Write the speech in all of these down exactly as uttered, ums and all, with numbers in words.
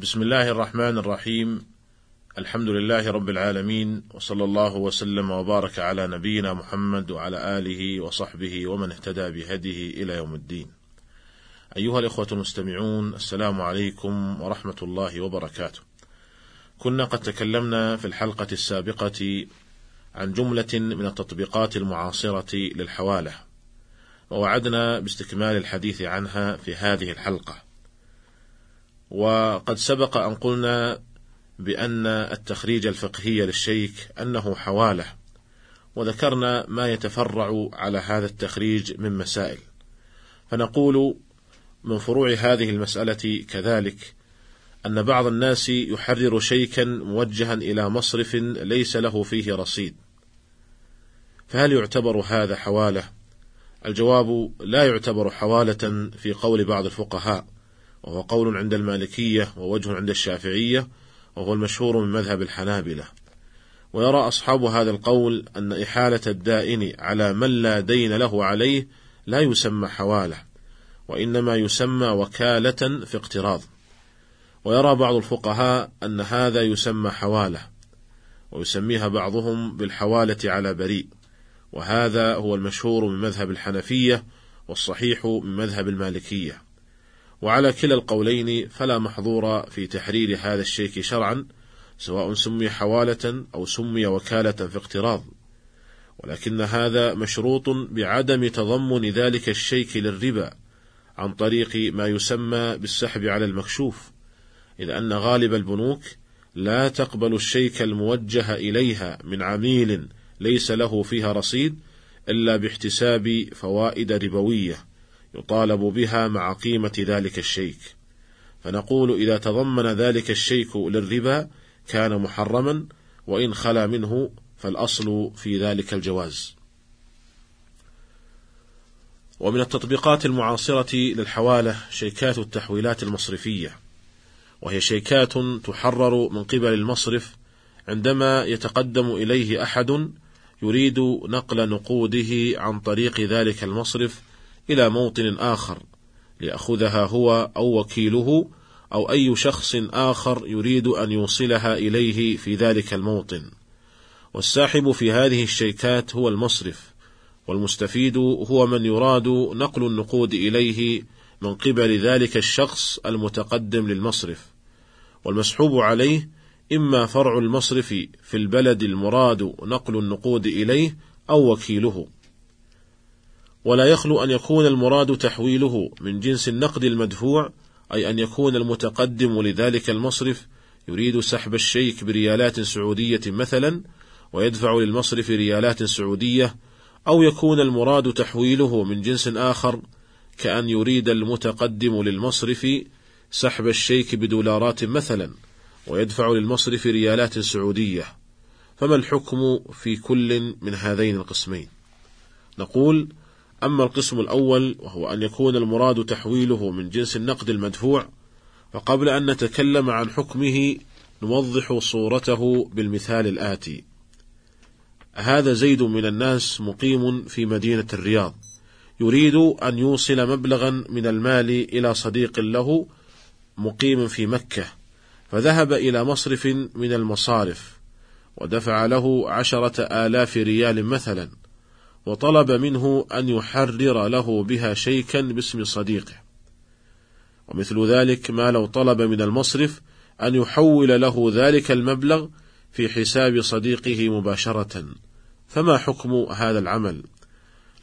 بسم الله الرحمن الرحيم. الحمد لله رب العالمين، وصلى الله وسلم وبارك على نبينا محمد وعلى آله وصحبه ومن اهتدى بهديه إلى يوم الدين. أيها الإخوة المستمعون، السلام عليكم ورحمة الله وبركاته. كنا قد تكلمنا في الحلقة السابقة عن جملة من التطبيقات المعاصرة للحوالة، ووعدنا باستكمال الحديث عنها في هذه الحلقة. وقد سبق أن قلنا بأن التخريج الفقهي للشيك أنه حوالة، وذكرنا ما يتفرع على هذا التخريج من مسائل. فنقول من فروع هذه المسألة كذلك أن بعض الناس يحرر شيكا موجها إلى مصرف ليس له فيه رصيد، فهل يعتبر هذا حوالة؟ الجواب: لا يعتبر حوالة في قول بعض الفقهاء، وهو قول عند المالكية ووجه عند الشافعية، وهو المشهور من مذهب الحنابلة. ويرى أصحاب هذا القول أن إحالة الدائن على من لا دين له عليه لا يسمى حوالة، وإنما يسمى وكالة في اقتراض. ويرى بعض الفقهاء أن هذا يسمى حوالة، ويسميها بعضهم بالحوالة على بريء، وهذا هو المشهور من مذهب الحنفية، والصحيح من مذهب المالكية. وعلى كلا القولين فلا محظور في تحرير هذا الشيك شرعا، سواء سمي حوالة أو سمي وكالة في اقتراض، ولكن هذا مشروط بعدم تضمن ذلك الشيك للربا عن طريق ما يسمى بالسحب على المكشوف، إذ أن غالب البنوك لا تقبل الشيك الموجه إليها من عميل ليس له فيها رصيد إلا باحتساب فوائد ربوية يطالب بها مع قيمة ذلك الشيك. فنقول: إذا تضمن ذلك الشيك للربا كان محرما، وإن خلا منه فالأصل في ذلك الجواز. ومن التطبيقات المعاصرة للحوالة شيكات التحويلات المصرفية، وهي شيكات تحرر من قبل المصرف عندما يتقدم إليه أحد يريد نقل نقوده عن طريق ذلك المصرف إلى موطن آخر ليأخذها هو أو وكيله أو أي شخص آخر يريد أن يوصلها إليه في ذلك الموطن. والساحب في هذه الشيكات هو المصرف، والمستفيد هو من يراد نقل النقود إليه من قبل ذلك الشخص المتقدم للمصرف. والمسحوب عليه إما فرع المصرف في البلد المراد نقل النقود إليه أو وكيله، ولا يخلو أن يكون المراد تحويله من جنس النقد المدفوع، أي أن يكون المتقدم لذلك المصرف يريد سحب الشيك بريالات سعودية مثلا، ويدفع للمصرف ريالات سعودية، أو يكون المراد تحويله من جنس آخر، كأن يريد المتقدم للمصرف سحب الشيك بدولارات مثلا، ويدفع للمصرف ريالات سعودية. فما الحكم في كل من هذين القسمين؟ نقول: أما القسم الأول، وهو أن يكون المراد تحويله من جنس النقد المدفوع، فقبل أن نتكلم عن حكمه نوضح صورته بالمثال الآتي: هذا زيد من الناس مقيم في مدينة الرياض، يريد أن يوصل مبلغا من المال إلى صديق له مقيم في مكة، فذهب إلى مصرف من المصارف ودفع له عشرة آلاف ريال مثلا، وطلب منه أن يحرر له بها شيكا باسم صديقه. ومثل ذلك ما لو طلب من المصرف أن يحول له ذلك المبلغ في حساب صديقه مباشرة، فما حكم هذا العمل؟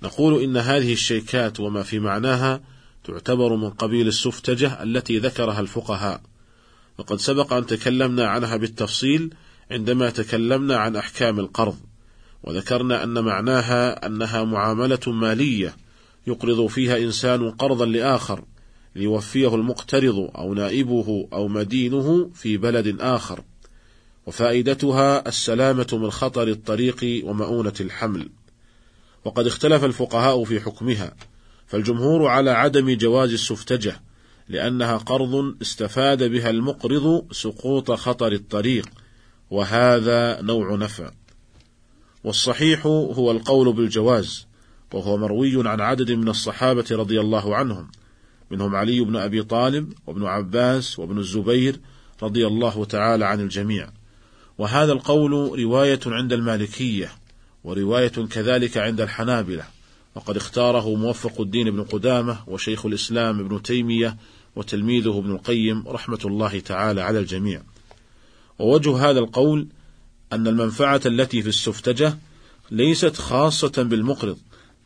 نقول: إن هذه الشيكات وما في معناها تعتبر من قبيل السفتجة التي ذكرها الفقهاء، وقد سبق أن تكلمنا عنها بالتفصيل عندما تكلمنا عن أحكام القرض، وذكرنا أن معناها أنها معاملة مالية يقرض فيها إنسان قرضا لآخر ليوفيه المقترض أو نائبه أو مدينه في بلد آخر، وفائدتها السلامة من خطر الطريق ومؤونة الحمل. وقد اختلف الفقهاء في حكمها، فالجمهور على عدم جواز السفتجة، لأنها قرض استفاد بها المقرض سقوط خطر الطريق، وهذا نوع نفع. والصحيح هو القول بالجواز، وهو مروي عن عدد من الصحابة رضي الله عنهم، منهم علي بن أبي طالب وابن عباس وابن الزبير رضي الله تعالى عن الجميع. وهذا القول رواية عند المالكية، ورواية كذلك عند الحنابلة، وقد اختاره موفق الدين بن قدامة وشيخ الإسلام ابن تيمية وتلميذه ابن القيم رحمة الله تعالى على الجميع. ووجه هذا القول أن المنفعة التي في السفتجة ليست خاصة بالمقرض،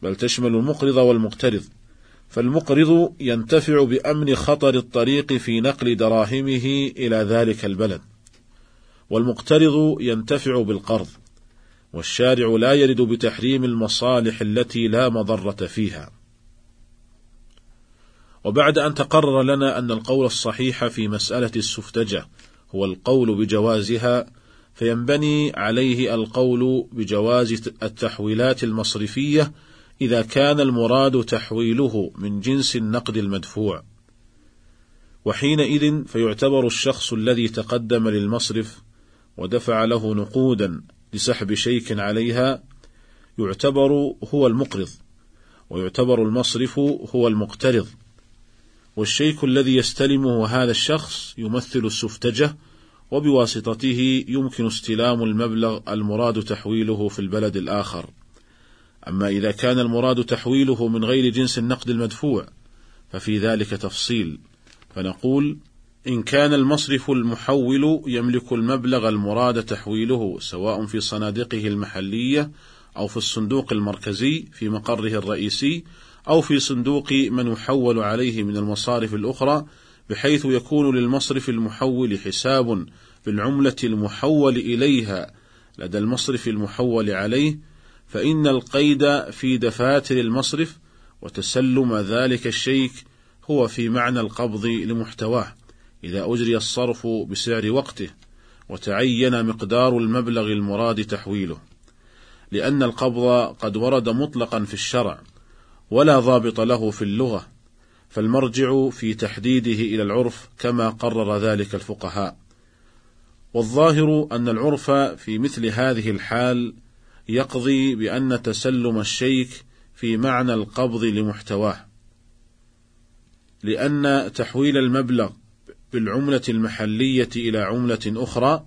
بل تشمل المقرض والمقترض، فالمقرض ينتفع بأمن خطر الطريق في نقل دراهمه إلى ذلك البلد، والمقترض ينتفع بالقرض، والشارع لا يرد بتحريم المصالح التي لا مضرة فيها. وبعد أن تقرر لنا أن القول الصحيح في مسألة السفتجة هو القول بجوازها، فينبني عليه القول بجواز التحويلات المصرفية إذا كان المراد تحويله من جنس النقد المدفوع، وحينئذ فيعتبر الشخص الذي تقدم للمصرف ودفع له نقودا لسحب شيك عليها يعتبر هو المقرض، ويعتبر المصرف هو المقترض، والشيك الذي يستلمه هذا الشخص يمثل السفتجة، وبواسطته يمكن استلام المبلغ المراد تحويله في البلد الآخر. أما إذا كان المراد تحويله من غير جنس النقد المدفوع ففي ذلك تفصيل، فنقول: إن كان المصرف المحول يملك المبلغ المراد تحويله سواء في صنادقه المحلية أو في الصندوق المركزي في مقره الرئيسي أو في صندوق من يحول عليه من المصارف الأخرى، بحيث يكون للمصرف المحول حساب بالعملة المحول إليها لدى المصرف المحول عليه، فإن القيد في دفاتر المصرف وتسلم ذلك الشيك هو في معنى القبض لمحتواه إذا أجري الصرف بسعر وقته وتعين مقدار المبلغ المراد تحويله، لأن القبض قد ورد مطلقا في الشرع ولا ضابط له في اللغة، فالمرجع في تحديده إلى العرف كما قرر ذلك الفقهاء. والظاهر أن العرف في مثل هذه الحال يقضي بأن تسلم الشيك في معنى القبض لمحتواه، لأن تحويل المبلغ بالعملة المحلية إلى عملة أخرى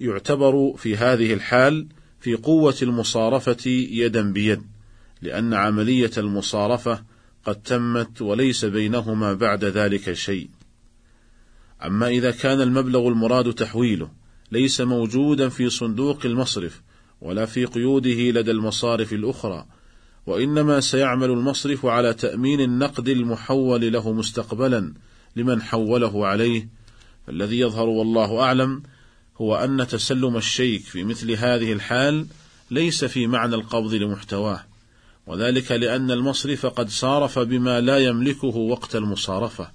يعتبر في هذه الحال في قوة المصارفة يدا بيد، لأن عملية المصارفة قد تمت وليس بينهما بعد ذلك شيء. أما إذا كان المبلغ المراد تحويله ليس موجودا في صندوق المصرف ولا في قيوده لدى المصارف الأخرى، وإنما سيعمل المصرف على تأمين النقد المحول له مستقبلا لمن حوله عليه، فالذي يظهر والله أعلم هو أن تسلم الشيك في مثل هذه الحال ليس في معنى القبض لمحتواه، وذلك لأن المصرف قد صارف بما لا يملكه وقت المصارفة،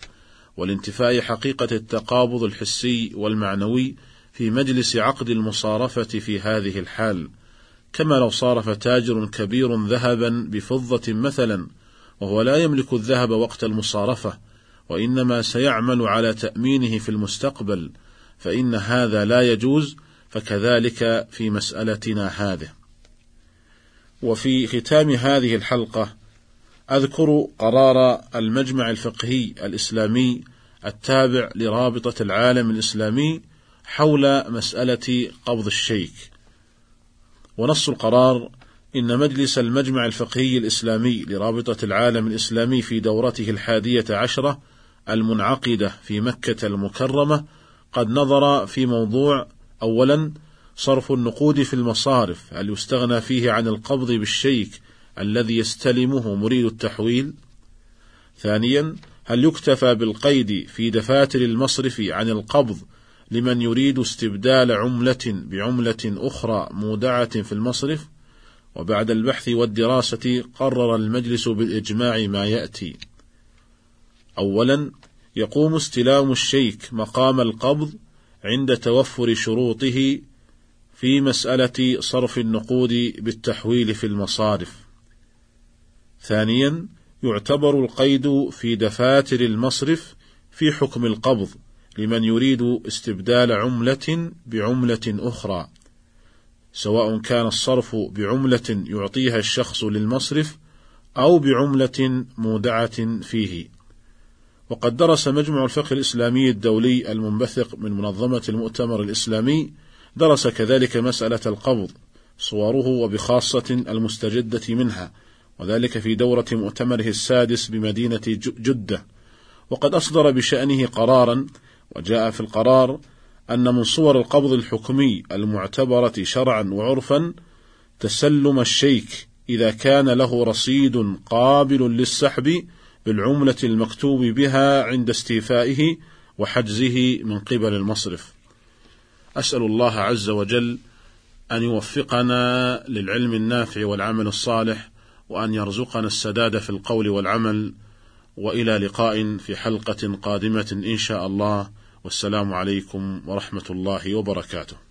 والانتفاء حقيقة التقابض الحسي والمعنوي في مجلس عقد المصارفة في هذه الحال، كما لو صارف تاجر كبير ذهبا بفضة مثلا، وهو لا يملك الذهب وقت المصارفة، وإنما سيعمل على تأمينه في المستقبل، فإن هذا لا يجوز، فكذلك في مسألتنا هذه. وفي ختام هذه الحلقة أذكر قرار المجمع الفقهي الإسلامي التابع لرابطة العالم الإسلامي حول مسألة قبض الشيك. ونص القرار: إن مجلس المجمع الفقهي الإسلامي لرابطة العالم الإسلامي في دورته الحادية عشرة المنعقدة في مكة المكرمة قد نظر في موضوع: أولا، صرف النقود في المصارف هل يستغنى فيه عن القبض بالشيك الذي يستلمه مريد التحويل؟ ثانيا، هل يكتفى بالقيد في دفاتر المصرف عن القبض لمن يريد استبدال عملة بعملة أخرى مودعة في المصرف؟ وبعد البحث والدراسة قرر المجلس بالإجماع ما يأتي: أولا، يقوم استلام الشيك مقام القبض عند توفر شروطه في مسألة صرف النقود بالتحويل في المصارف. ثانيا، يعتبر القيد في دفاتر المصرف في حكم القبض لمن يريد استبدال عملة بعملة أخرى، سواء كان الصرف بعملة يعطيها الشخص للمصرف أو بعملة مودعة فيه. وقد درس مجمع الفقه الإسلامي الدولي المنبثق من منظمة المؤتمر الإسلامي درس كذلك مسألة القبض صوره وبخاصة المستجدة منها، وذلك في دورة مؤتمره السادس بمدينة جدة. وقد أصدر بشأنه قرارا، وجاء في القرار أن من صور القبض الحكمي المعتبرة شرعا وعرفا تسلم الشيك إذا كان له رصيد قابل للسحب بالعملة المكتوب بها عند استيفائه وحجزه من قبل المصرف. أسأل الله عز وجل أن يوفقنا للعلم النافع والعمل الصالح، وأن يرزقنا السداد في القول والعمل. وإلى لقاء في حلقة قادمة إن شاء الله، والسلام عليكم ورحمة الله وبركاته.